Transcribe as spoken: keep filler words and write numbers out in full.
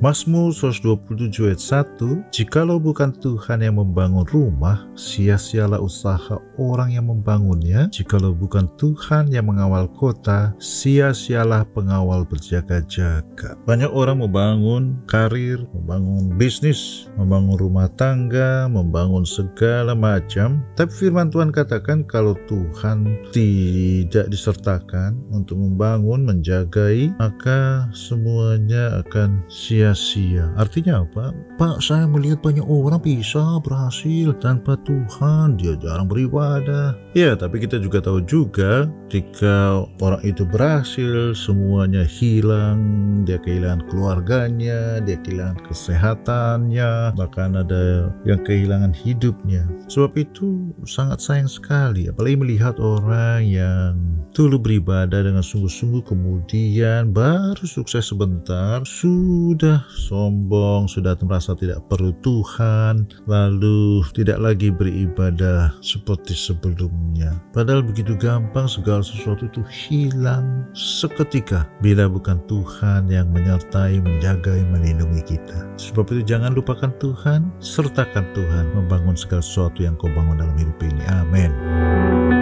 Mazmur seratus dua puluh tujuh ayat satu, "Jikalau bukan Tuhan yang membangun rumah, sia-sialah usaha orang yang membangunnya. Jikalau bukan Tuhan yang mengawal kota, sia-sialah pengawal berjaga-jaga." Banyak orang membangun karir, membangun bisnis, membangun rumah tangga, membangun segala macam. Tapi firman Tuhan katakan kalau Tuhan tidak disertakan untuk membangun, menjagai, maka semuanya akan sia-sia. sia-sia. Artinya apa? Pak, saya melihat banyak orang bisa berhasil tanpa Tuhan, dia jarang beribadah. Ya, tapi kita juga tahu juga jika orang itu berhasil, semuanya hilang, dia kehilangan keluarganya, dia kehilangan kesehatannya, bahkan ada yang kehilangan hidupnya. Sebab itu sangat sayang sekali, apalagi melihat orang yang dulu beribadah dengan sungguh-sungguh, kemudian baru sukses sebentar, sudah sombong, sudah merasa tidak perlu Tuhan, lalu tidak lagi beribadah seperti sebelumnya. Padahal begitu gampang segala sesuatu itu hilang seketika bila bukan Tuhan yang menyertai, menjagai, melindungi kita. Sebab itu jangan lupakan Tuhan, sertakan Tuhan membangun segala sesuatu yang kau bangun dalam hidup ini. Amin.